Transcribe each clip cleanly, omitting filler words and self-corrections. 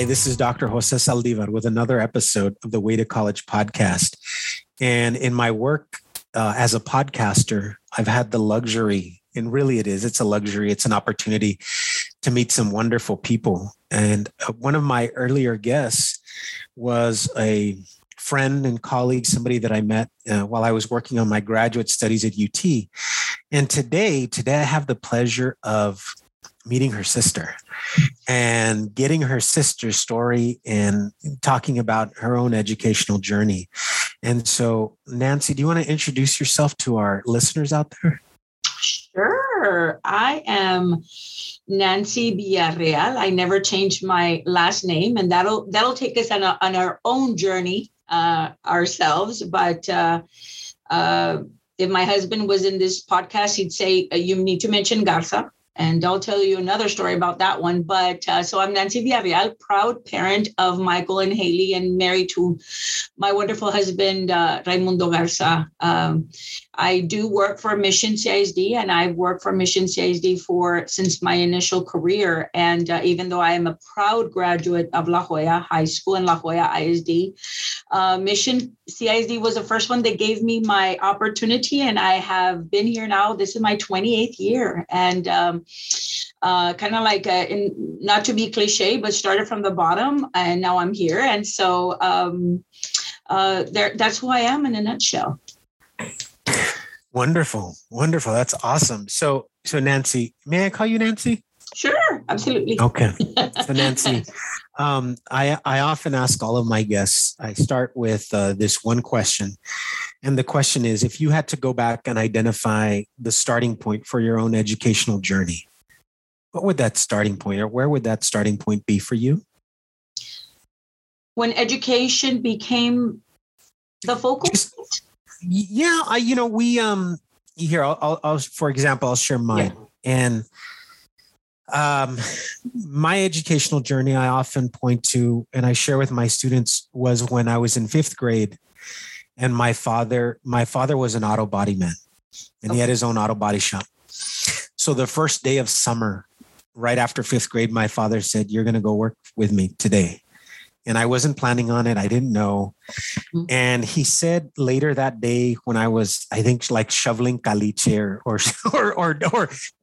Hi, this is Dr. Jose Saldívar with another episode of the Way to College podcast. And in my work as a podcaster, I've had the luxury, and really it's a luxury, it's an opportunity to meet some wonderful people. And one of my earlier guests was a friend and colleague, somebody that I met while I was working on my graduate studies at UT. And today I have the pleasure of meeting her sister and getting her sister's story and talking about her own educational journey. And so, Nancy, do you want to introduce yourself to our listeners out there? Sure. I am Nancy Villarreal. I never changed my last name, and that'll take us on our own journey ourselves. But if my husband was in this podcast, he'd say, you need to mention Garza. And I'll tell you another story about that one. But so I'm Nancy Villarreal, proud parent of Michael and Haley, and married to my wonderful husband, Raimundo Garza. I do work for Mission CISD, and I've worked for Mission CISD since my initial career. And even though I am a proud graduate of La Joya High School and La Joya ISD, Mission CISD was the first one that gave me my opportunity. And I have been here now. This is my 28th year. And kind of like, not to be cliche, but started from the bottom, and now I'm here. And so that's who I am in a nutshell. Wonderful. Wonderful. That's awesome. So Nancy, may I call you Nancy? Sure. Absolutely. Okay. So Nancy, I often ask all of my guests, I start with this one question. And the question is, if you had to go back and identify the starting point for your own educational journey, what would that starting point, or where would that starting point be for you? When education became the focal point? Yeah, I'll share mine. Yeah. And my educational journey, I often point to, and I share with my students, was when I was in fifth grade, and my father was an auto body man, and he had his own auto body shop. So the first day of summer, right after fifth grade, my father said, "You're going to go work with me today." And I wasn't planning on it. I didn't know. And he said later that day, when I was, I think, like shoveling caliche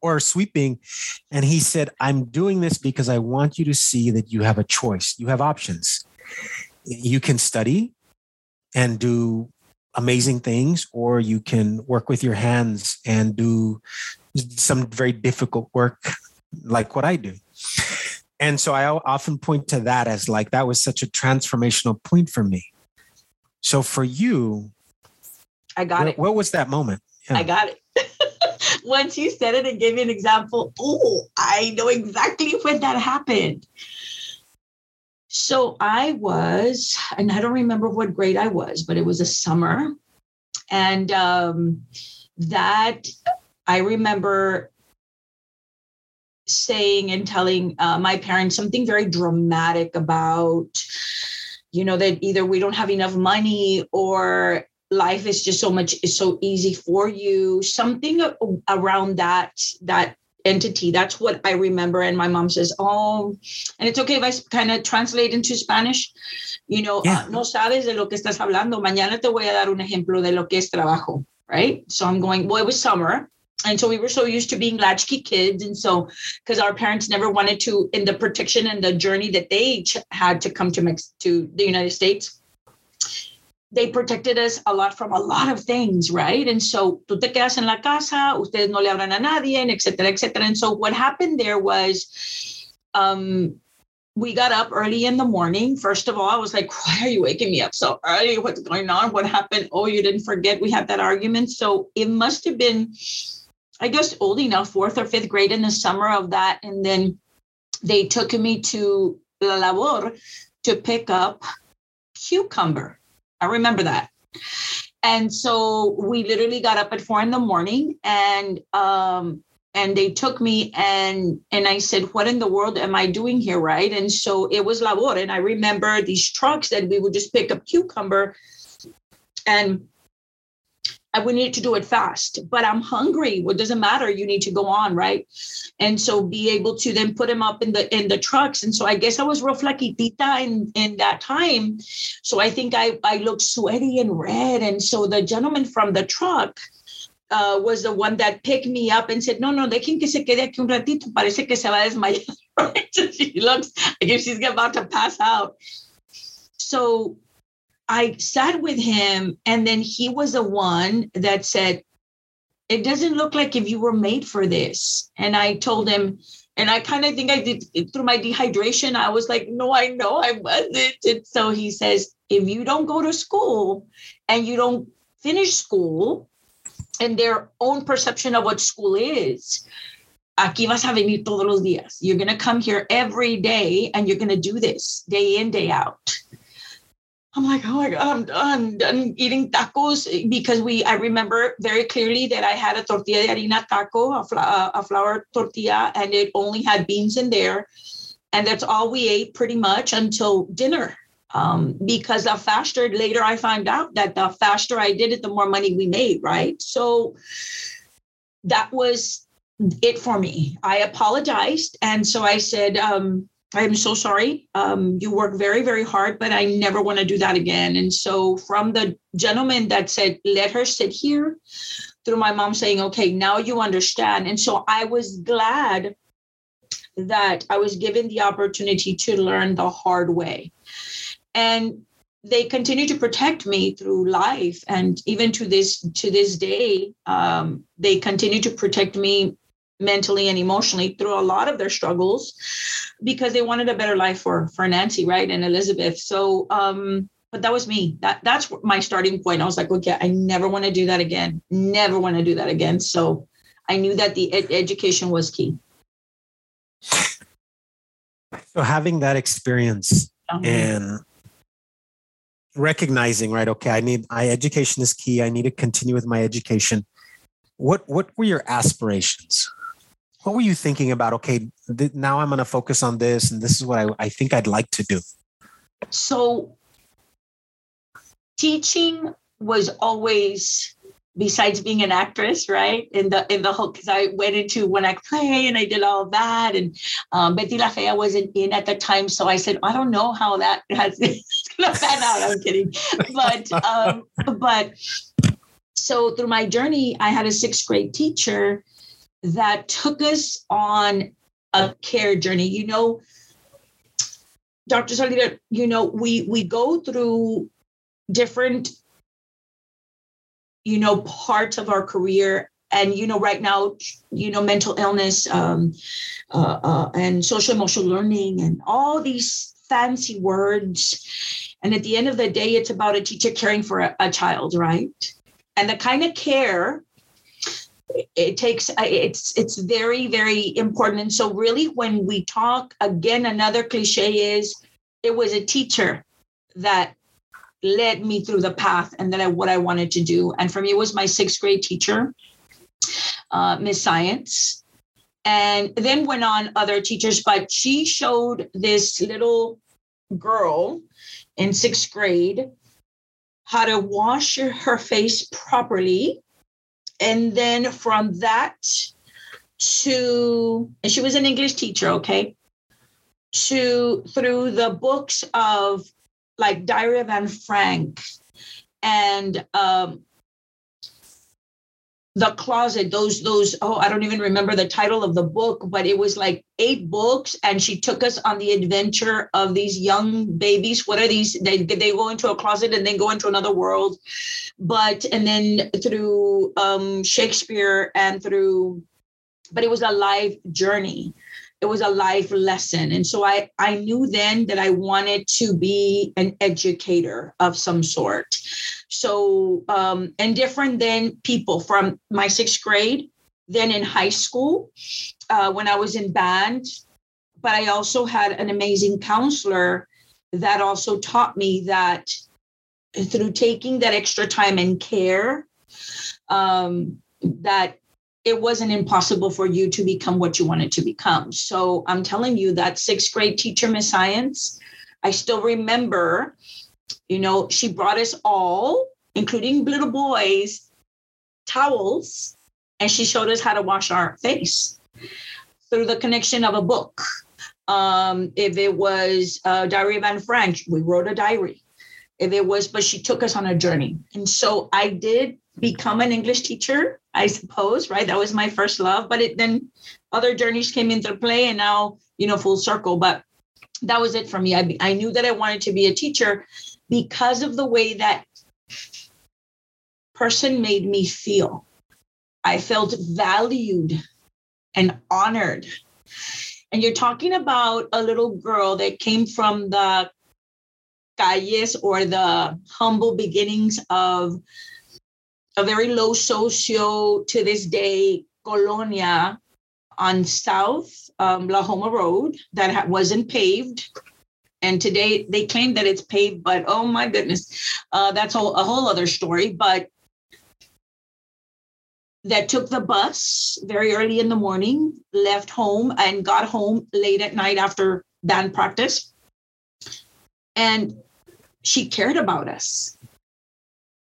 or sweeping. And he said, "I'm doing this because I want you to see that you have a choice. You have options. You can study and do amazing things, or you can work with your hands and do some very difficult work like what I do." And so I often point to that as like, that was such a transformational point for me. So for you, I got it. What was that moment? Yeah. I got it. Once you said it and gave me an example, I know exactly when that happened. So I was, and I don't remember what grade I was, but it was a summer. And that I remember saying and telling my parents something very dramatic about, that either we don't have enough money, or life is just it's so easy for you. Something around that entity. That's what I remember. And my mom says, and it's okay if I kind of translate into Spanish, yeah. No sabes de lo que estás hablando. Mañana te voy a dar un ejemplo de lo que es trabajo. Right. So I'm going, it was summer. And so we were so used to being latchkey kids. And so, because our parents never wanted to, in the protection and the journey that they had to come to the United States, they protected us a lot from a lot of things, right? And so, tú te quedas en la casa, ustedes no le hablan a nadie, and et cetera, et cetera. And so what happened there was, we got up early in the morning. First of all, I was like, "Why are you waking me up so early? What's going on? What happened? Oh, you didn't forget we had that argument." So it must have been, I guess, old enough, fourth or fifth grade in the summer of that. And then they took me to La Labor to pick up cucumber. I remember that. And so we literally got up at 4 a.m. and they took me and I said, "What in the world am I doing here?" Right. And so it was Labor. And I remember these trucks that we would just pick up cucumber, and we need to do it fast, but I'm hungry. Well, it doesn't matter. You need to go on, right? And so be able to then put him up in the trucks. And so I guess I was real flaquitita in that time. So I think I looked sweaty and red. And so the gentleman from the truck was the one that picked me up and said, no, dejen que se quede aquí un ratito. Parece que se va a desmayar. She looks like if she's about to pass out. So I sat with him, and then he was the one that said, it doesn't look like if you were made for this. And I told him, and I kind of think I did it through my dehydration. I was like, no, I know I wasn't. And so he says, if you don't go to school and you don't finish school and their own perception of what school is, aquí vas a venir todos los días. You're going to come here every day and you're going to do this day in, day out. I'm like, oh my God, I'm done eating tacos, because I remember very clearly that I had a tortilla de harina taco, a flour tortilla, and it only had beans in there. And that's all we ate pretty much until dinner. Because the faster, later I found out that the faster I did it, the more money we made, right? So that was it for me. I apologized. And so I said, I'm so sorry. You work very, very hard, but I never want to do that again. And so from the gentleman that said, let her sit here, through my mom saying, okay, now you understand. And so I was glad that I was given the opportunity to learn the hard way. And they continue to protect me through life. And even to this day, they continue to protect me mentally and emotionally through a lot of their struggles, because they wanted a better life for Nancy, right? And Elizabeth. So, but that was me. That's my starting point. I was like, okay, I never want to do that again. Never want to do that again. So I knew that the education was key. So having that experience and recognizing, right, okay, education is key. I need to continue with my education. What were your aspirations? What were you thinking about? Okay, now I'm going to focus on this, and this is what I think I'd like to do. So teaching was always, besides being an actress, right? In the whole, because I went into when I play and I did all that, and Betty La Fea wasn't in at the time, so I said, I don't know how that has going to pan out. I'm kidding, but. So through my journey, I had a sixth grade teacher that took us on a care journey. You know, Dr. Saldívar, you know, we go through different, you know, parts of our career. And, you know, right now, you know, mental illness and social emotional learning and all these fancy words. And at the end of the day, it's about a teacher caring for a child, right? And the kind of care it takes, it's very, very important. And so really when we talk, again, another cliche is, it was a teacher that led me through the path and then what I wanted to do. And for me, it was my sixth grade teacher, Ms. Science. And then went on other teachers, but she showed this little girl in sixth grade how to wash her face properly. And then from that and she was an English teacher, okay? Through the books of like Diary of Anne Frank and The Closet, I don't even remember the title of the book, but it was like 8 books. And she took us on the adventure of these young babies. What are these? They go into a closet and then go into another world. And then through Shakespeare but it was a life journey. It was a life lesson. And so I knew then that I wanted to be an educator of some sort. So, and different than people from my sixth grade, then in high school, when I was in band, but I also had an amazing counselor that also taught me that through taking that extra time and care, that it wasn't impossible for you to become what you wanted to become. So I'm telling you that sixth grade teacher, Ms. Science, I still remember. You know, she brought us all, including little boys, towels, and she showed us how to wash our face through the connection of a book. If it was Diary of Anne Frank, we wrote a diary. But she took us on a journey. And so I did become an English teacher, I suppose, right? That was my first love, but then other journeys came into play, and now, full circle, but that was it for me. I knew that I wanted to be a teacher because of the way that person made me feel. I felt valued and honored. And you're talking about a little girl that came from the calles or the humble beginnings of a very low socio to this day colonia on South La Joya Road that wasn't paved. And today they claim that it's paved, but oh my goodness, that's a whole other story. But that took the bus very early in the morning, left home and got home late at night after band practice. And she cared about us.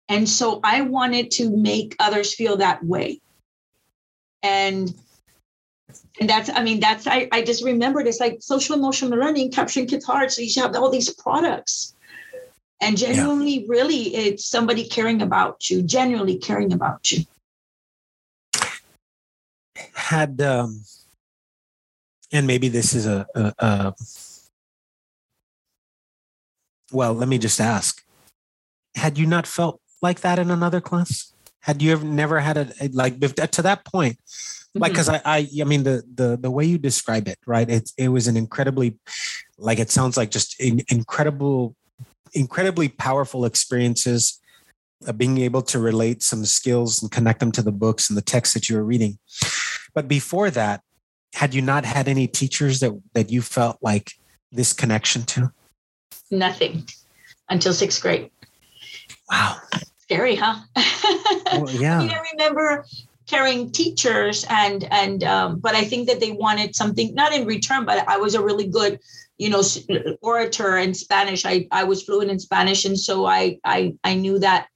And so I wanted to make others feel that way. And that's, I just remembered, it's like social emotional learning, capturing kids' hearts. So you should have all these products. And genuinely, really, it's somebody caring about you, genuinely caring about you. Had, and maybe this is well, let me just ask, had you not felt like that in another class? Had you ever never had a like to that point? Like, because I mean, the way you describe it, right? It was an incredibly, like, it sounds like just incredibly powerful experiences of being able to relate some skills and connect them to the books and the texts that you were reading. But before that, had you not had any teachers that you felt like this connection to? Nothing until sixth grade. Wow. Scary, huh? Well, yeah. I remember carrying teachers and but I think that they wanted something, not in return, but I was a really good, orator in Spanish. I was fluent in Spanish. And so I knew that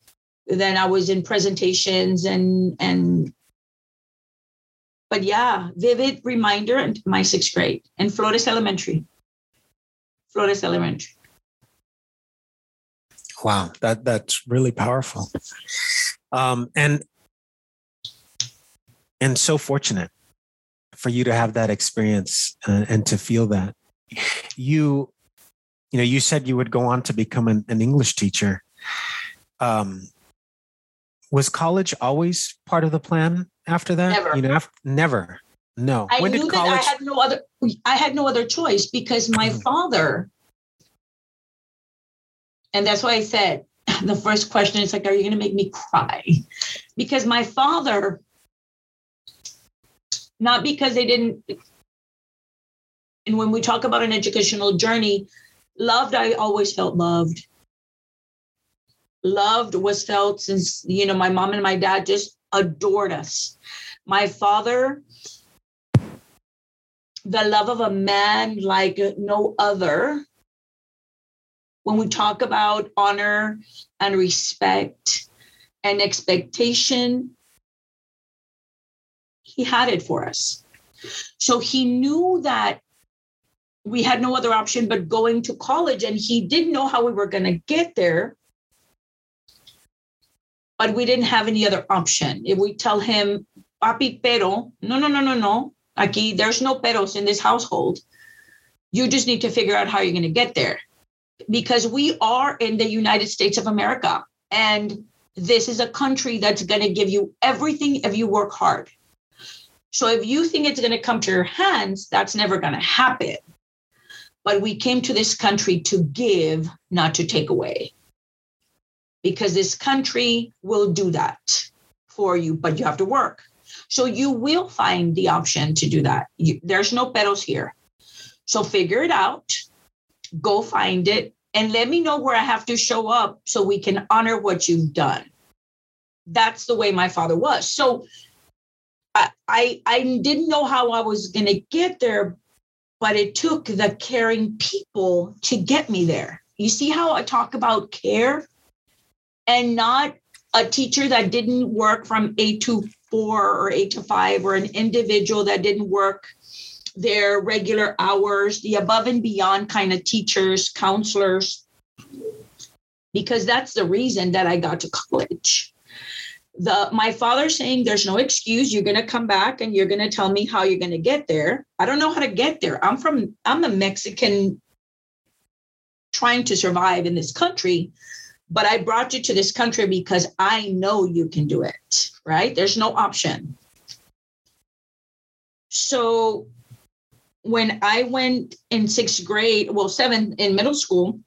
then I was in presentations and but yeah, vivid reminder and my sixth grade and Flores Elementary. Wow, that's really powerful. And so fortunate for you to have that experience and to feel that. You said you would go on to become an English teacher. Was college always part of the plan after that? Never. Never. No. I knew that I had no other choice because my father, and that's why I said the first question is like, are you going to make me cry? Because my father, not because they didn't, and when we talk about an educational journey, loved, I always felt loved. Loved was felt since, my mom and my dad just adored us. My father, the love of a man like no other. When we talk about honor and respect and expectation, he had it for us. So he knew that we had no other option but going to college, and he didn't know how we were going to get there. But we didn't have any other option. If we tell him, papi, pero, no. Aquí, there's no peros in this household. You just need to figure out how you're going to get there. Because we are in the United States of America. And this is a country that's going to give you everything if you work hard. So if you think it's going to come to your hands, that's never going to happen. But we came to this country to give, not to take away. Because this country will do that for you, but you have to work. So you will find the option to do that. There's no peros here. So figure it out, go find it, and let me know where I have to show up so we can honor what you've done. That's the way my father was. So I didn't know how I was going to get there, but it took the caring people to get me there. You see how I talk about care? And not a teacher that didn't work from 8 to 4 or 8 to 5, or an individual that didn't work their regular hours, the above and beyond kind of teachers, counselors, because that's the reason that I got to college. My father saying, there's no excuse. You're going to come back and you're going to tell me how you're going to get there. I don't know how to get there. I'm a Mexican trying to survive in this country, but I brought you to this country because I know you can do it, right? There's no option. So when I went in 6th grade, well, 7th in middle school,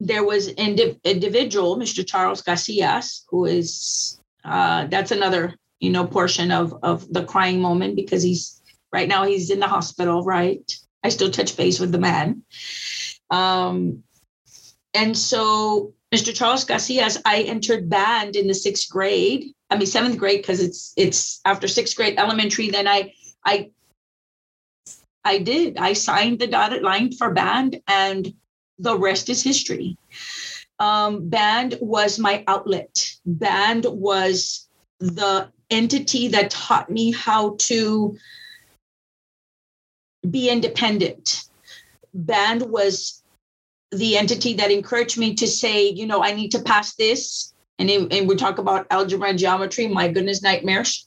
there was an individual, Mr. Charles Casillas, who is, that's another, portion of the crying moment, because right now he's in the hospital, right? I still touch base with the man. And so Mr. Charles Casillas, I entered band in the 6th grade. I mean, 7th grade, because it's after 6th grade elementary. Then I signed the dotted line for band, and the rest is history. Band was my outlet. Band was the entity that taught me how to be independent. Band was the entity that encouraged me to say, I need to pass this. And we talk about algebra and geometry, my goodness, nightmares.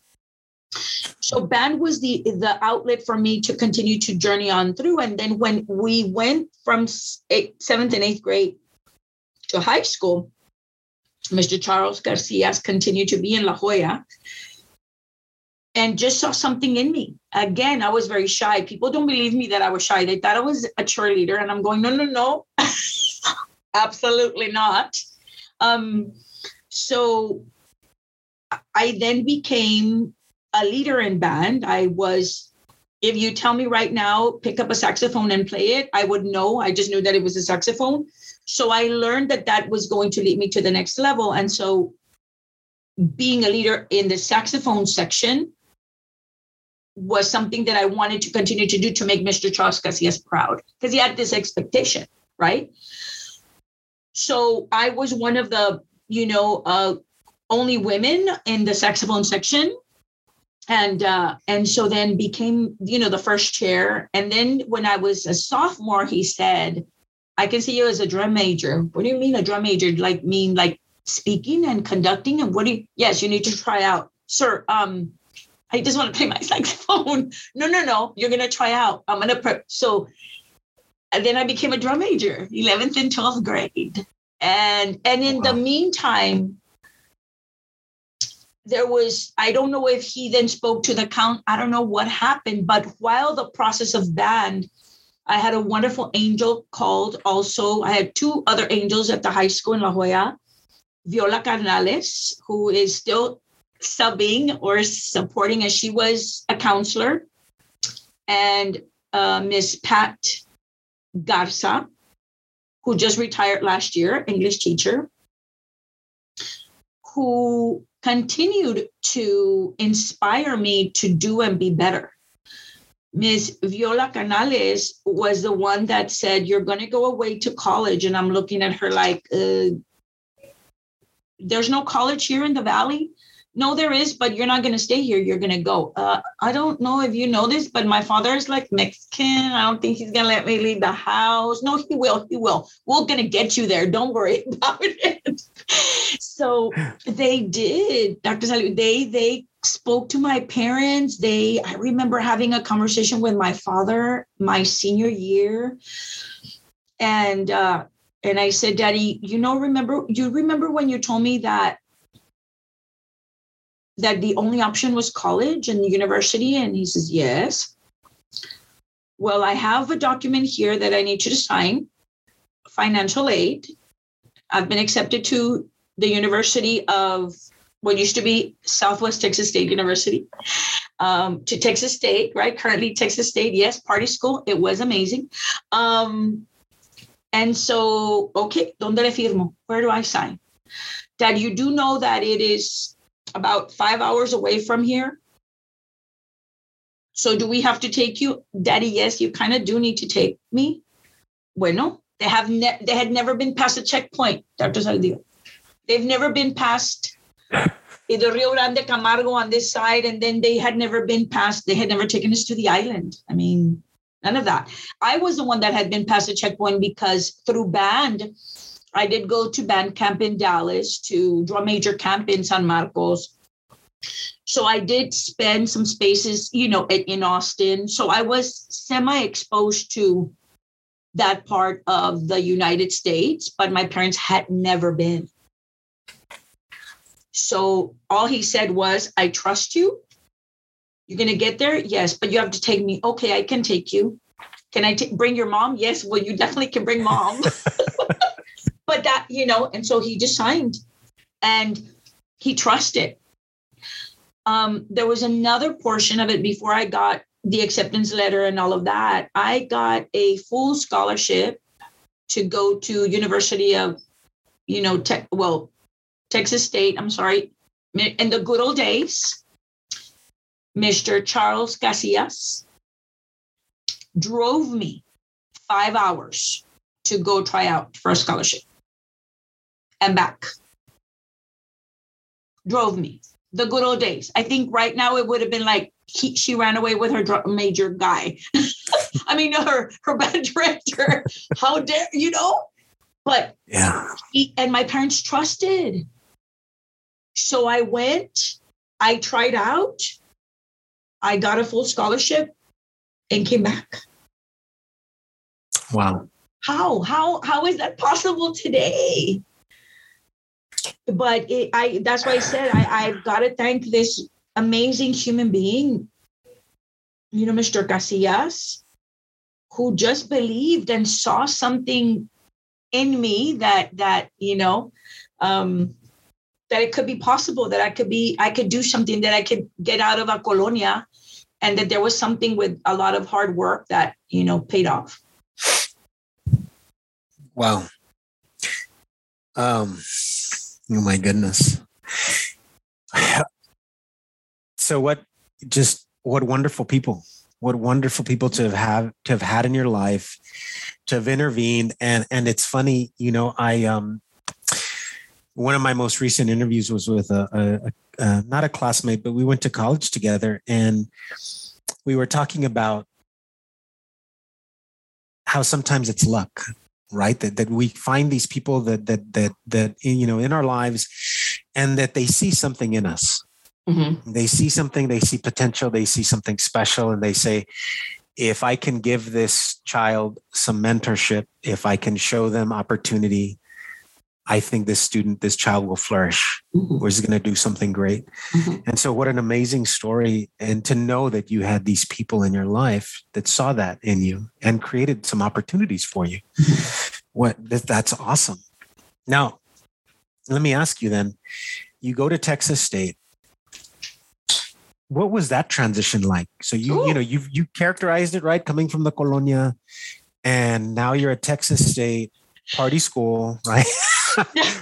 So band was the outlet for me to continue to journey on through. And then when we went from 7th and 8th grade to high school, Mr. Charles Garcia continued to be in La Joya and just saw something in me. Again, I was very shy. People don't believe me that I was shy. They thought I was a cheerleader. And I'm going, no, absolutely not. So I then became a leader in band. I was, if you tell me right now, pick up a saxophone and play it, I would know. I just knew that it was a saxophone. So I learned that was going to lead me to the next level. And so being a leader in the saxophone section was something that I wanted to continue to do to make Mr. Charles Casillas proud, because he had this expectation, right? So I was one of the, only women in the saxophone section. And so then became, the first chair. And then when I was a sophomore, he said, I can see you as a drum major. What do you mean a drum major? Like speaking and conducting? And yes, you need to try out. Sir, I just want to play my saxophone. No, you're going to try out. I'm going to prep. So and then I became a drum major, 11th and 12th grade. And in the meantime, there was, I don't know if he then spoke to the count. I don't know what happened, but while the process of band, I had a wonderful angel I had two other angels at the high school in La Joya, Viola Carnales, who is still subbing or supporting, as she was a counselor, and Ms. Pat Garza, who just retired last year, English teacher, who continued to inspire me to do and be better. Ms. Viola Canales was the one that said, you're going to go away to college. And I'm looking at her like, there's no college here in the Valley. No, there is, but you're not going to stay here. You're going to go. I don't know if you know this, but my father is like Mexican. I don't think he's going to let me leave the house. No, he will. He will. We're going to get you there. Don't worry about it. So they did, Dr. Saliu. They spoke to my parents. I remember having a conversation with my father my senior year. And I said, Daddy, remember when you told me that the only option was college and the university? And he says, yes. Well, I have a document here that I need you to sign, financial aid. I've been accepted to the University of what used to be Southwest Texas State University, to Texas State, right? Currently Texas State, yes, party school. It was amazing. And so, okay, ¿dónde le firmo? Where do I sign? Dad, you do know that it is about 5 hours away from here. So do we have to take you? Daddy, yes, you kind of do need to take me. Bueno, they had never been past a checkpoint, Dr. Saldívar. They've never been past either Rio Grande, Camargo on this side, and then they had never been past, they had never taken us to the island. I mean, none of that. I was the one that had been past the checkpoint because through band, I did go to band camp in Dallas, to drum major camp in San Marcos. So I did spend some spaces, you know, in Austin. So I was semi-exposed to that part of the United States, but my parents had never been. So all he said was, I trust you. You're going to get there? Yes, but you have to take me. Okay, I can take you. Can I bring your mom? Yes, well, you definitely can bring mom. But that, you know, and so he just signed and he trusted. There was another portion of it before I got the acceptance letter and all of that. I got a full scholarship to go to University of, you know, Texas State, I'm sorry, in the good old days, Mr. Charles Casillas drove me 5 hours to go try out for a scholarship and back. Drove me. The good old days. I think right now it would have been like she ran away with her major guy. I mean, her band director. How dare, you know? But yeah, he and my parents trusted. So I went, I tried out, I got a full scholarship and came back. Wow. How is that possible today? But that's why I said I've got to thank this amazing human being, you know, Mr. Casillas, who just believed and saw something in me that you know, that it could be possible, that I could do something, that I could get out of a colonia, and that there was something with a lot of hard work that, you know, paid off. Wow. Oh my goodness. So what wonderful people. What wonderful people to have had in your life, to have intervened. And it's funny, you know, I one of my most recent interviews was with a not a classmate, but we went to college together, and we were talking about how sometimes it's luck. Right. That we find these people that you know, in our lives, and that they see something in us. Mm-hmm. They see something, they see potential, they see something special. And they say, if I can give this child some mentorship, if I can show them opportunity, I think this child will flourish, mm-hmm. or is going to do something great. Mm-hmm. And so what an amazing story. And to know that you had these people in your life that saw that in you and created some opportunities for you. That's awesome. Now, let me ask you then, you go to Texas State. What was that transition like? So you know, you characterized it, right? Coming from the Colonia, and now you're at Texas State, party school, right?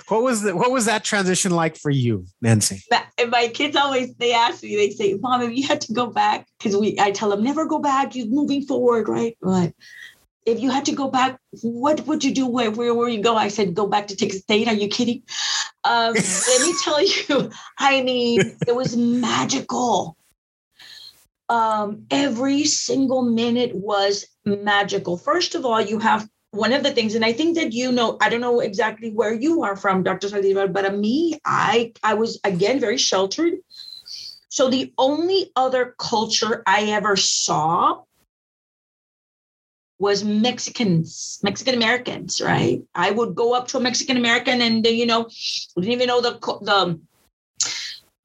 What was that transition like for you, Nancy? And my kids always, they ask me, they say, Mom, if you had to go back, because I tell them, never go back, you're moving forward, right? But if you had to go back, what would you do? Where would you go? I said, go back to Texas State. Are you kidding? Let me tell you, I mean, it was magical. Every single minute was magical. First of all, you have one of the things, and I think that, you know, I don't know exactly where you are from, Dr. Saldívar, but me, I was, again, very sheltered. So the only other culture I ever saw was Mexican-Americans, right? I would go up to a Mexican-American and, you know,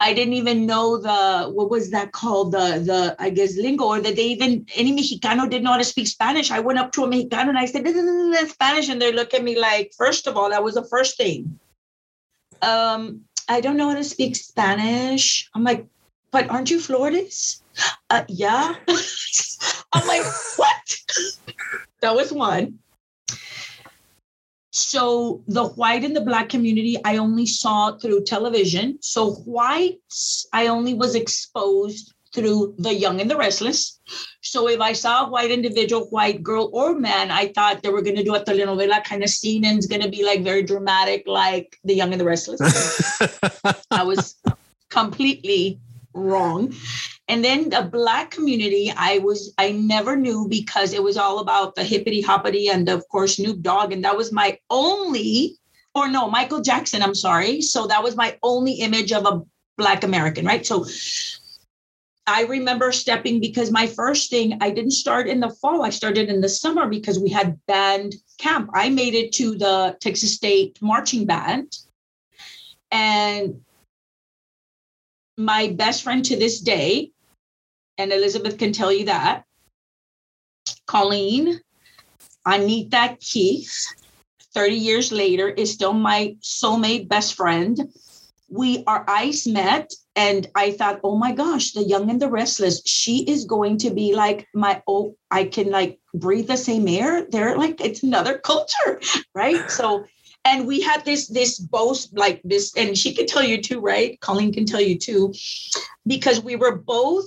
I didn't even know the, what was that called? The I guess, lingo, or that any Mexicano didn't know how to speak Spanish. I went up to a Mexicano and I said, this is Spanish. And they look at me like, first of all, that was the first thing. I don't know how to speak Spanish. I'm like, but aren't you Floridas? Yeah. I'm like, what? That was one. So the white and the black community, I only saw through television. So whites, I only was exposed through The Young and the Restless. So if I saw a white individual, white girl or man, I thought they were going to do a telenovela kind of scene and it's going to be like very dramatic, like The Young and the Restless. I was completely wrong. And then the Black community, I never knew because it was all about the hippity hoppity and of course Snoop Dogg. And that was my only, or no, Michael Jackson, I'm sorry. So that was my only image of a Black American, right? So I remember stepping because my first thing, I didn't start in the fall. I started in the summer because we had band camp. I made it to the Texas State marching band. And my best friend to this day, and Elizabeth can tell you that, Colleen Anita Keith, 30 years later, is still my soulmate best friend. Our eyes met, and I thought, oh my gosh, The Young and the Restless. She is going to be like I can like breathe the same air. They're like, it's another culture, right? So, and we had this both like this, and she can tell you too, right? Colleen can tell you too, because we were both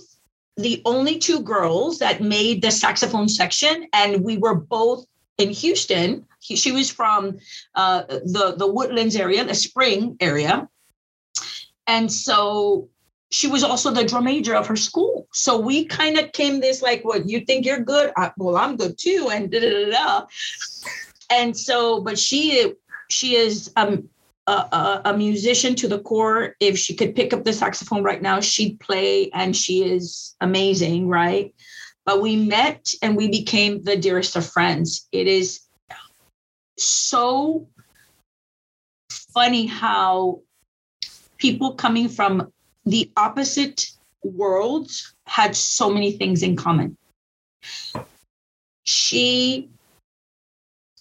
the only two girls that made the saxophone section, and we were both in Houston. She was from the Woodlands area, the Spring area. And so she was also the drum major of her school. So we kind of came this like, what, you think you're good? Well, I'm good too. And da, da, da, da. And so, but she is a musician to the core. If she could pick up the saxophone right now, she'd play, and she is amazing, right? But we met and we became the dearest of friends. It is so funny how people coming from the opposite worlds had so many things in common.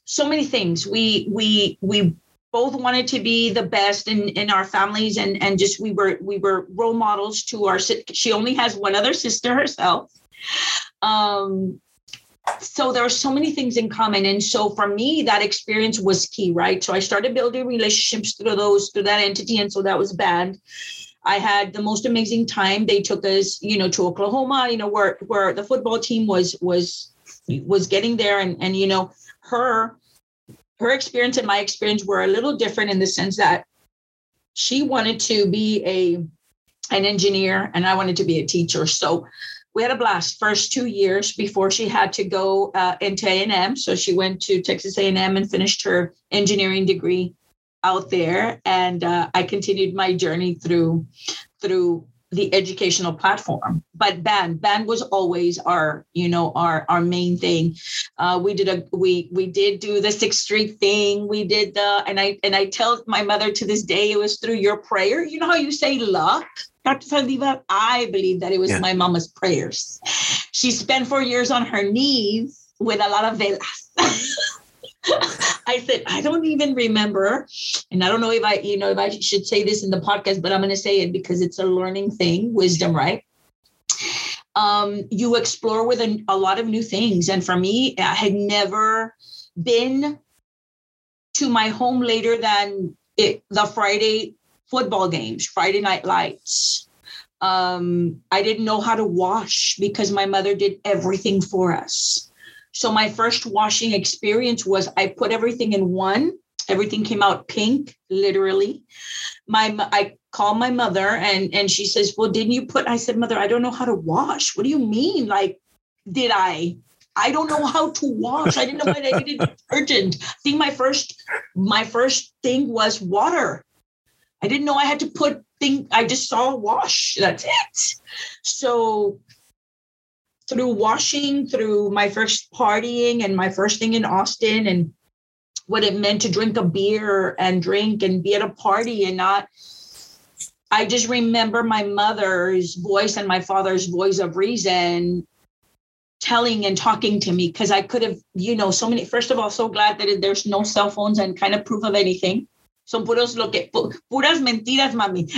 So many things. We both wanted to be the best in our families, and just we were role models to our. She only has one other sister herself. So there are so many things in common. And so for me, that experience was key, right? So I started building relationships through that entity. And so that was band. I had the most amazing time. They took us, to Oklahoma, where the football team was getting there. And her experience and my experience were a little different in the sense that she wanted to be an engineer and I wanted to be a teacher. So we had a blast first 2 years before she had to go into A&M. So she went to Texas A&M and finished her engineering degree out there. And I continued my journey through the educational platform. But band was always our main thing. We did do the Sixth Street thing. We did and I tell my mother to this day, it was through your prayer. You know how you say luck? Dr. Saldívar, I believe that it was my mama's prayers. She spent 4 years on her knees with a lot of velas. I said, I don't even remember. And I don't know if I should say this in the podcast, but I'm going to say it because it's a learning thing, wisdom, right? You explore with a lot of new things. And for me, I had never been to my home later than the Friday football games, Friday night lights. I didn't know how to wash because my mother did everything for us. So my first washing experience was I put everything in one. Everything came out pink, literally. I called my mother and she says, well, didn't you put, I said, Mother, I don't know how to wash. What do you mean? Like, did I don't know how to wash. I didn't know that I needed detergent. I think my first thing was water. I didn't know I had to put things. I just saw wash. That's it. So through washing, through my first partying and my first thing in Austin and what it meant to drink a beer and drink and be at a party and not, I just remember my mother's voice and my father's voice of reason telling and talking to me because I could have, so many, first of all, so glad that there's no cell phones and kind of proof of anything. Son puras mentiras, mami.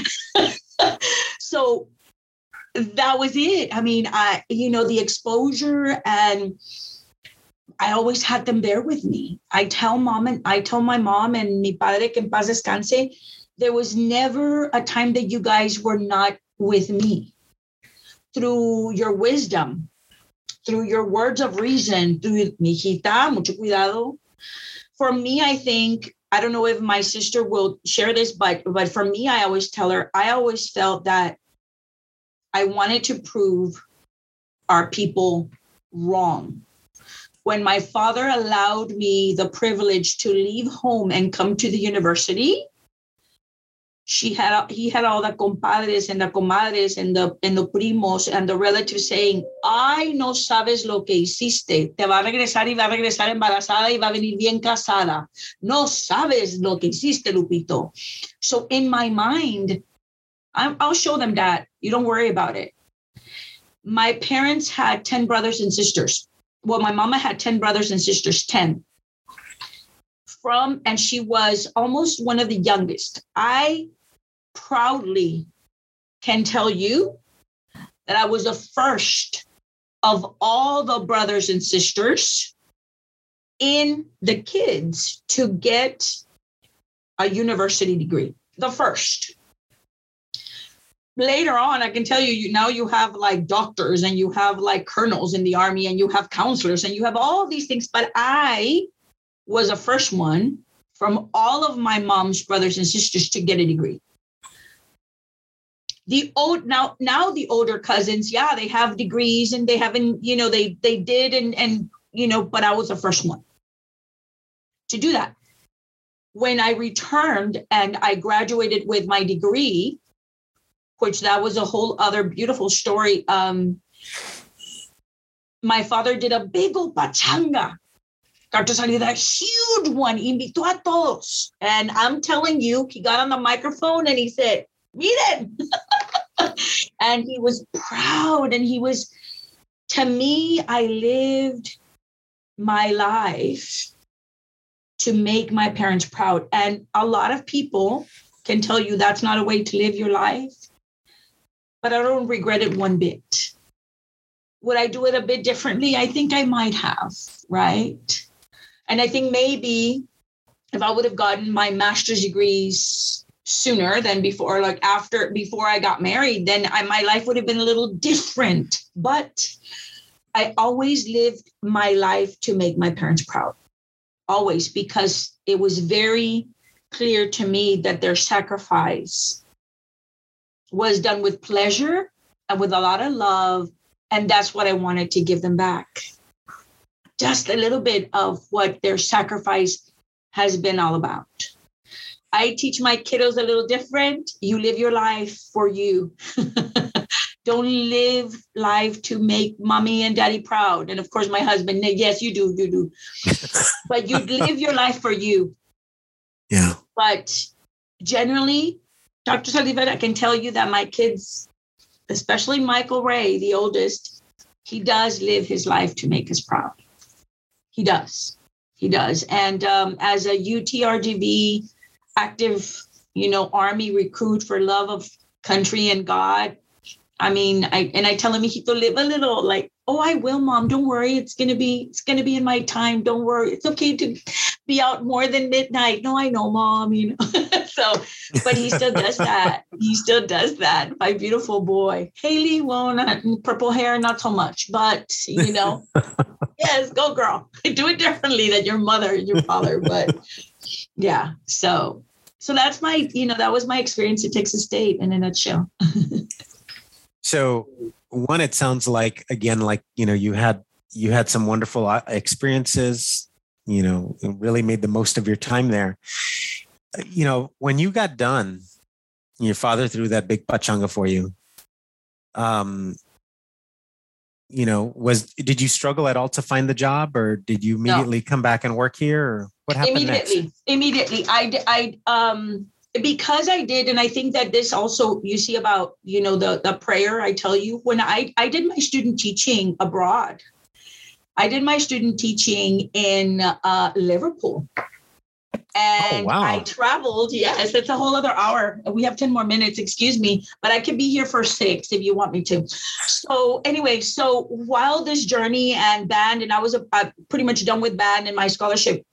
So that was it. I mean, the exposure, and I always had them there with me. I tell my mom and mi padre que en paz descanse, there was never a time that you guys were not with me. through your wisdom, through your words of reason, through mijita, mucho cuidado. For me, I think, I don't know if my sister will share this, but for me, I always tell her, I always felt that I wanted to prove our people wrong. When my father allowed me the privilege to leave home and come to the university, he had all the compadres and the comadres and the primos and the relatives saying, "Ay, no sabes lo que hiciste. Te va a regresar y va a regresar embarazada y va a venir bien casada. No sabes lo que hiciste, Lupito." So in my mind, I'll show them that. You don't worry about it. My parents had 10 brothers and sisters. Well, my mama had 10 brothers and sisters, 10. And she was almost one of the youngest. I proudly can tell you that I was the first of all the brothers and sisters in the kids to get a university degree. The first. Later on, I can tell you, now you have like doctors and you have like colonels in the army and you have counselors and you have all these things. But I was the first one from all of my mom's brothers and sisters to get a degree. Now the older cousins, yeah, they have degrees and they haven't, you know, they did and you know, but I was the first one to do that. When I returned and I graduated with my degree, which that was a whole other beautiful story. My father did a big old pachanga. Got to salir that huge one, invitó a todos. And I'm telling you, he got on the microphone and he said, "Miren." And he was proud. And he was, to me, I lived my life to make my parents proud. And a lot of people can tell you that's not a way to live your life. But I don't regret it one bit. Would I do it a bit differently? I think I might have, right? And I think maybe if I would have gotten my master's degrees sooner than before, like before I got married, then my life would have been a little different. But I always lived my life to make my parents proud, always, because it was very clear to me that their sacrifice was done with pleasure and with a lot of love. And that's what I wanted to give them back. Just a little bit of what their sacrifice has been all about. I teach my kiddos a little different. You live your life for you. Don't live life to make mommy and daddy proud. And of course, my husband, yes, you do. But you live your life for you. Yeah. But generally, Dr. Saldívar, I can tell you that my kids, especially Michael Ray, the oldest, he does live his life to make us proud. He does. And as a UTRGV active, Army recruit for love of country and God, I tell him, "Mijito, live a little." Like, "Oh, I will, Mom. Don't worry. It's gonna be in my time. Don't worry. It's okay to be out more than midnight." "No, I know, Mom." So, but he still does that. My beautiful boy, Haley. Well, not purple hair, not so much, but yes, go girl. Do it differently than your mother and your father. But yeah, so that's my, that was my experience at Texas State in a nutshell. So one, it sounds like, again, you had some wonderful experiences, really made the most of your time there. When you got done, your father threw that big pachanga for you. Did you struggle at all to find the job, or did you immediately come back and work here, or what happened Immediately. I because I did, and I think that this also, you see about, the prayer, I tell you, when I did my student teaching abroad, I did my student teaching in Liverpool. And oh, wow. I traveled. Yes, it's a whole other hour. We have 10 more minutes, excuse me, but I could be here for 6 if you want me to. So anyway, while this journey and band, and I was pretty much done with band and my scholarship,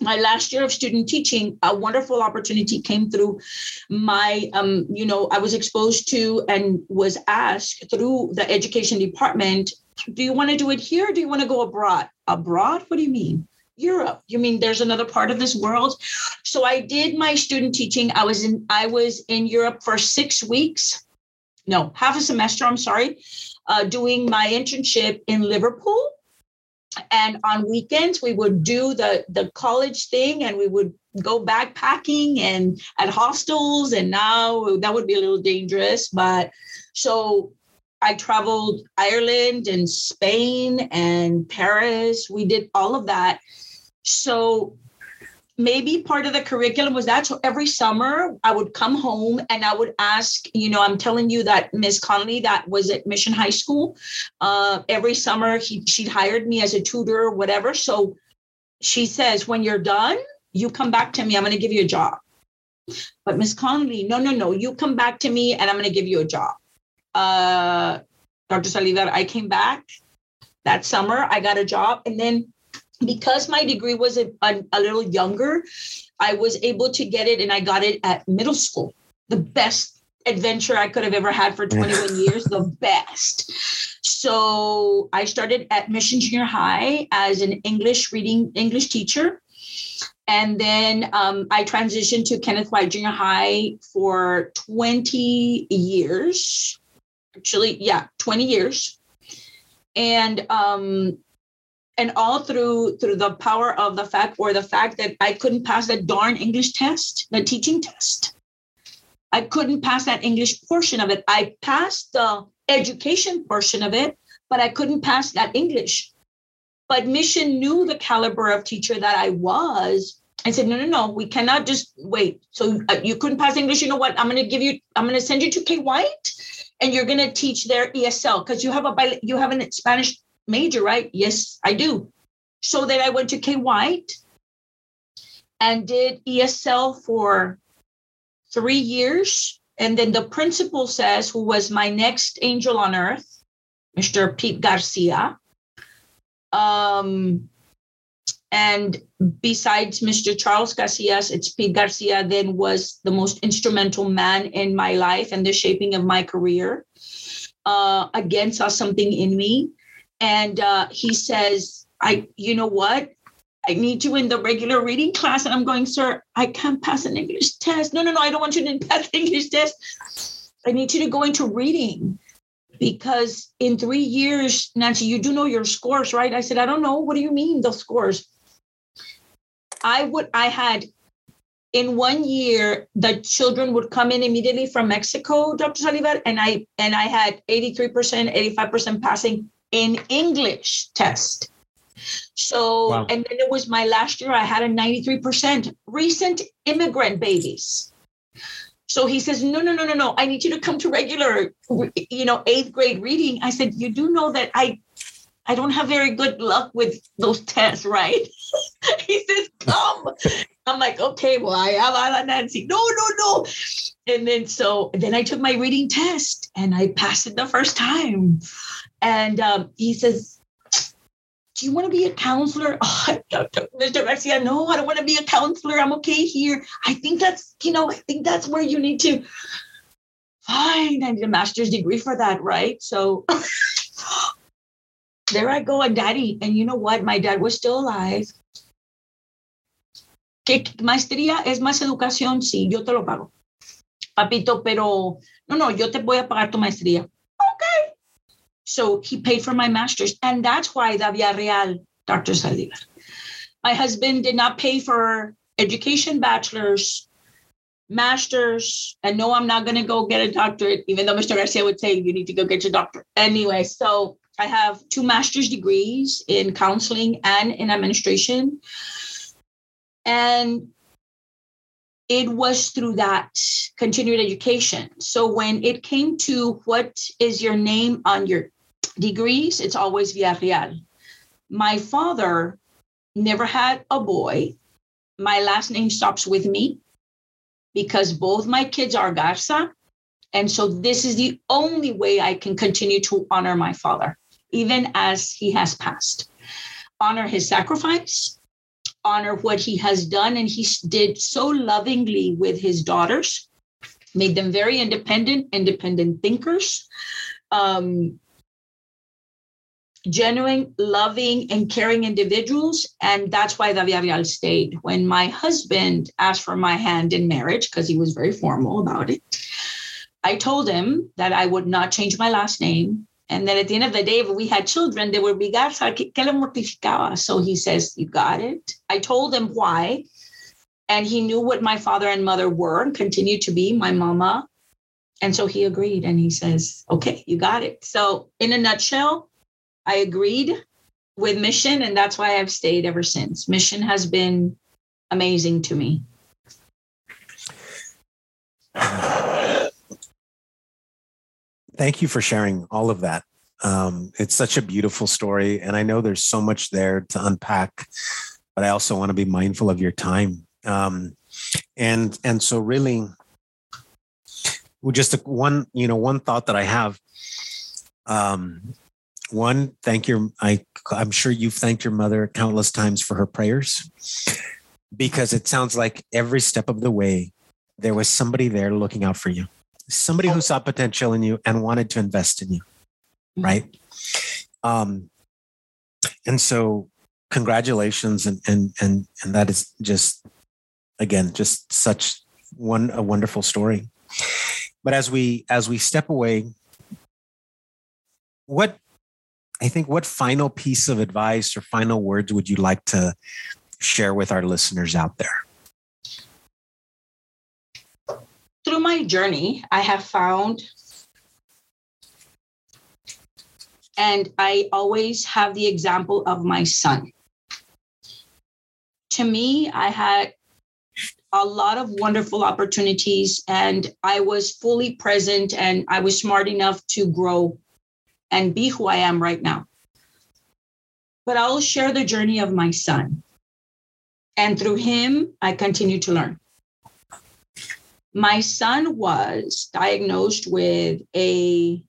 my last year of student teaching, a wonderful opportunity came through my, I was exposed to and was asked through the education department, do you want to do it here? Or do you want to go abroad? Abroad? What do you mean? Europe. You mean there's another part of this world? So I did my student teaching. I was in Europe for 6 weeks. No, half a semester, I'm sorry, doing my internship in Liverpool. And on weekends, we would do the college thing and we would go backpacking and at hostels. And now that would be a little dangerous. But so I traveled Ireland and Spain and Paris. We did all of that. So maybe part of the curriculum was that. So every summer I would come home and I would ask, I'm telling you that Ms. Connolly that was at Mission High School. Every summer she'd hired me as a tutor or whatever. So she says, when you're done, you come back to me. I'm going to give you a job. But Ms. Connolly, no. You come back to me and I'm going to give you a job. Dr. Saldívar, I came back that summer. I got a job. And then because my degree was a little younger, I was able to get it, and I got it at middle school. The best adventure I could have ever had for 21 years, the best. So I started at Mission Junior High as an English teacher. And then I transitioned to Kenneth White Junior High for 20 years. Actually, yeah, 20 years. And all through the power of the fact that I couldn't pass that darn English test, the teaching test. I couldn't pass that English portion of it. I passed the education portion of it, but I couldn't pass that English. But Mission knew the caliber of teacher that I was and said, no, we cannot just wait. So you couldn't pass English. You know what? I'm going to send you to K White and you're going to teach their ESL because you have an Spanish major, right? Yes, I do. So then I went to K White and did ESL for 3 years. And then the principal says, who was my next angel on earth, Mr. Pete Garcia. And besides Mr. Charles Casillas, it's Pete Garcia then was the most instrumental man in my life and the shaping of my career. Again, saw something in me. And he says, I need you in the regular reading class. And I'm going, sir, I can't pass an English test. No, I don't want you to pass the English test. I need you to go into reading because in 3 years, Nancy, you do know your scores, right? I said, I don't know. What do you mean the scores? I had in 1 year, the children would come in immediately from Mexico, Dr. Saldívar, and I had 83%, 85% passing in English test. So, wow. And then it was my last year, I had a 93% recent immigrant babies. So he says, no, I need you to come to regular, 8th grade reading. I said, you do know that I don't have very good luck with those tests, right? He says, come. I'm like, okay, well, I have Ala Nancy. No. And then so I took my reading test and I passed it the first time. And he says, do you want to be a counselor? Oh, Mr. Garcia, no, I don't want to be a counselor. I'm okay here. I think that's where you need to find. I need a master's degree for that, right? So there I go, and daddy. And you know what? My dad was still alive. Que maestría es más educación? Sí, yo te lo pago. Papito, pero no, yo te voy a pagar tu maestría. Okay. So he paid for my master's. And that's why the Villarreal, Dr. Saldívar. My husband did not pay for education, bachelor's, master's. And no, I'm not going to go get a doctorate, even though Mr. Garcia would say, you need to go get your doctorate. Anyway, so I have 2 master's degrees in counseling and in administration. And it was through that continued education. So when it came to what is your name on your degrees, it's always Villarreal. My father never had a boy. My last name stops with me because both my kids are Garza. And so this is the only way I can continue to honor my father, even as he has passed. Honor his sacrifice, honor what he has done. And he did so lovingly with his daughters, made them very independent thinkers, genuine, loving, and caring individuals. And that's why Villarreal stayed. When my husband asked for my hand in marriage, because he was very formal about it, I told him that I would not change my last name. And then at the end of the day, if we had children, they would be Garza, que le mortificaba. So he says, you got it. I told him why. And he knew what my father and mother were and continued to be, my mama. And so he agreed. And he says, okay, you got it. So in a nutshell, I agreed with Mission, and that's why I've stayed ever since. Mission has been amazing to me. Thank you for sharing all of that. It's such a beautiful story, and I know there's so much there to unpack, but I also want to be mindful of your time. And so really, just one thought that I have, one, I'm sure you've thanked your mother countless times for her prayers, because it sounds like every step of the way, there was somebody there looking out for you, somebody who saw potential in you and wanted to invest in you. Right. Mm-hmm. And so congratulations. And that is just, again, just such a wonderful story. But as we step away, what final piece of advice or final words would you like to share with our listeners out there? Through my journey, I have found, and I always have the example of my son. To me, I had a lot of wonderful opportunities, and I was fully present, and I was smart enough to grow and be who I am right now. But I'll share the journey of my son. And through him, I continue to learn. My son was diagnosed with a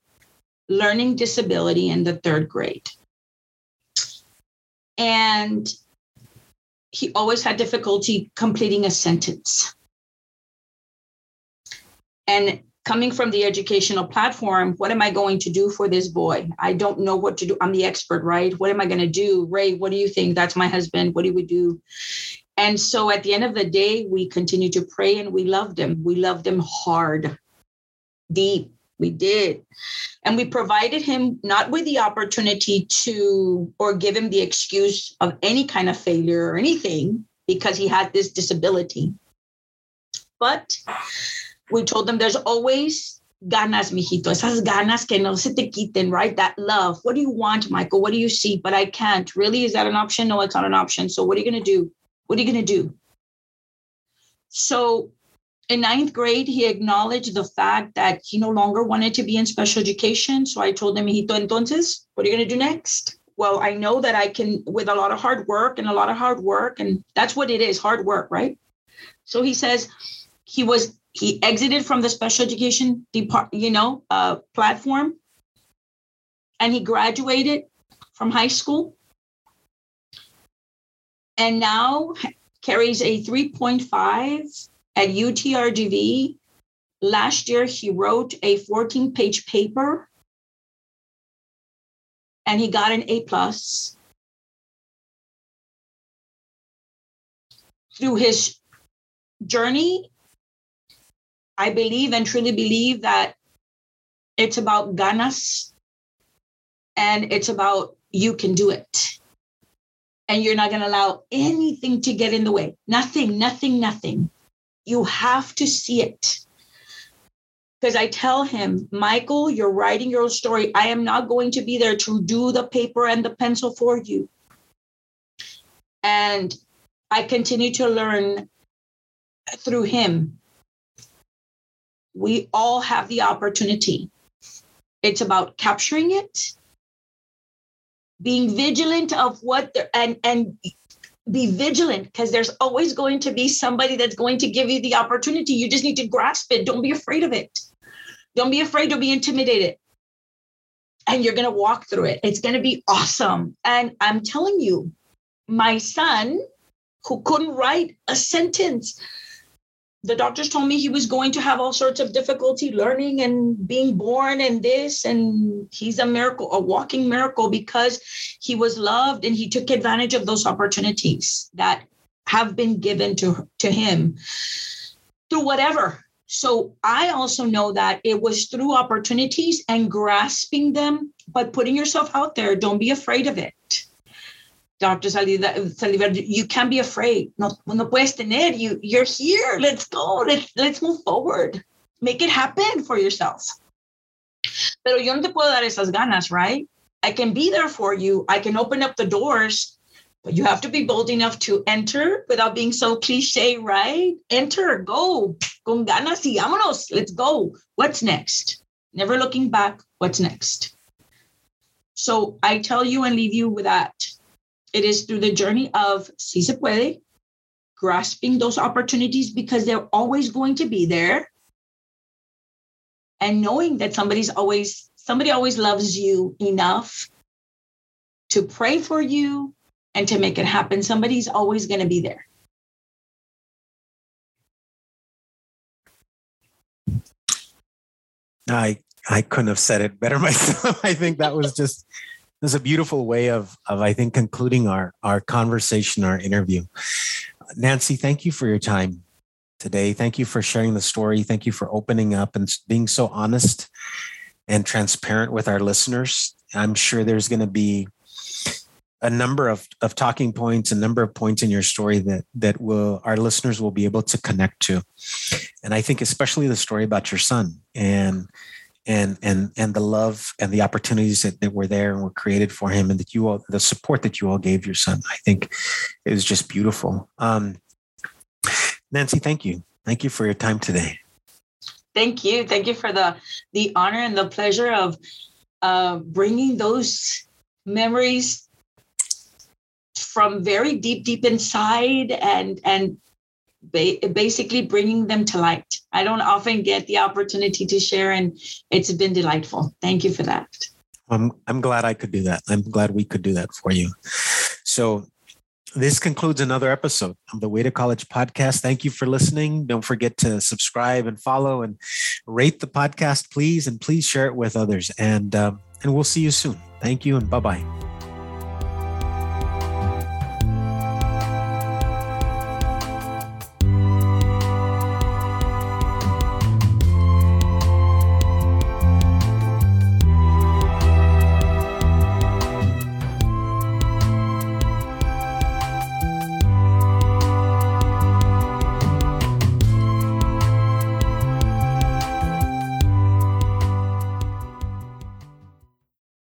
learning disability in the 3rd grade. And he always had difficulty completing a sentence. And coming from the educational platform, what am I going to do for this boy? I don't know what to do. I'm the expert, right? What am I going to do? Ray, what do you think? That's my husband. What do we do? And so at the end of the day, we continued to pray, and we loved him. We loved him hard, deep. We did. And we provided him not with the opportunity to, or give him the excuse of any kind of failure or anything, because he had this disability. But we told them there's always ganas, mijito, esas ganas que no se te quiten, right? That love. What do you want, Michael? What do you see? But I can't. Really? Is that an option? No, it's not an option. So what are you going to do? What are you going to do? So in 9th grade, he acknowledged the fact that he no longer wanted to be in special education. So I told him, mijito, entonces, what are you going to do next? Well, I know that I can, with a lot of hard work. And that's what it is, hard work, right? So he says he exited from the special education platform, and he graduated from high school, and now carries a 3.5 at UTRGV. Last year, he wrote a 14-page paper, and he got an A+. Through his journey, I believe and truly believe that it's about ganas, and it's about you can do it. And you're not going to allow anything to get in the way. Nothing. You have to see it. Because I tell him, Michael, you're writing your own story. I am not going to be there to do the paper and the pencil for you. And I continue to learn through him. We all have the opportunity. It's about capturing it, being vigilant of and be vigilant, because there's always going to be somebody that's going to give you the opportunity. You just need to grasp it. Don't be afraid of it. Don't be afraid to be intimidated. And you're going to walk through it. It's going to be awesome. And I'm telling you, my son who couldn't write a sentence. The doctors told me he was going to have all sorts of difficulty learning and being born and this, and he's a miracle, a walking miracle, because he was loved and he took advantage of those opportunities that have been given to him through whatever. So I also know that it was through opportunities and grasping them, but putting yourself out there. Don't be afraid of it. Dr. Saldívar, you can't be afraid. No puedes tener. You're here. Let's go. Let's move forward. Make it happen for yourself. Pero yo no te puedo dar esas ganas, right? I can be there for you. I can open up the doors, but you have to be bold enough to enter without being so cliche, right? Enter, go. Con ganas y vámonos. Let's go. What's next? Never looking back. What's next? So I tell you and leave you with that. It is through the journey of Si Se Puede, grasping those opportunities because they're always going to be there, and knowing that somebody always loves you enough to pray for you and to make it happen. Somebody's always going to be there. I couldn't have said it better myself. I think that was just... It's a beautiful way of I think, concluding our conversation, our interview. Nancy, thank you for your time today. Thank you for sharing the story. Thank you for opening up and being so honest and transparent with our listeners. I'm sure there's going to be a number of talking points, a number of points in your story that our listeners will be able to connect to. And I think especially the story about your son and the love and the opportunities that were there and were created for him, and that you all, the support that you all gave your son, I think it was just beautiful. Nancy, thank you. Thank you for your time today. Thank you. Thank you for the honor and the pleasure of bringing those memories from very deep, deep inside and basically bringing them to light. I don't often get the opportunity to share, and it's been delightful. Thank you for that. I'm glad I could do that. I'm glad we could do that for you. So this concludes another episode of the Way to College podcast. Thank you for listening. Don't forget to subscribe and follow and rate the podcast, please. And please share it with others. And we'll see you soon. Thank you, and bye-bye.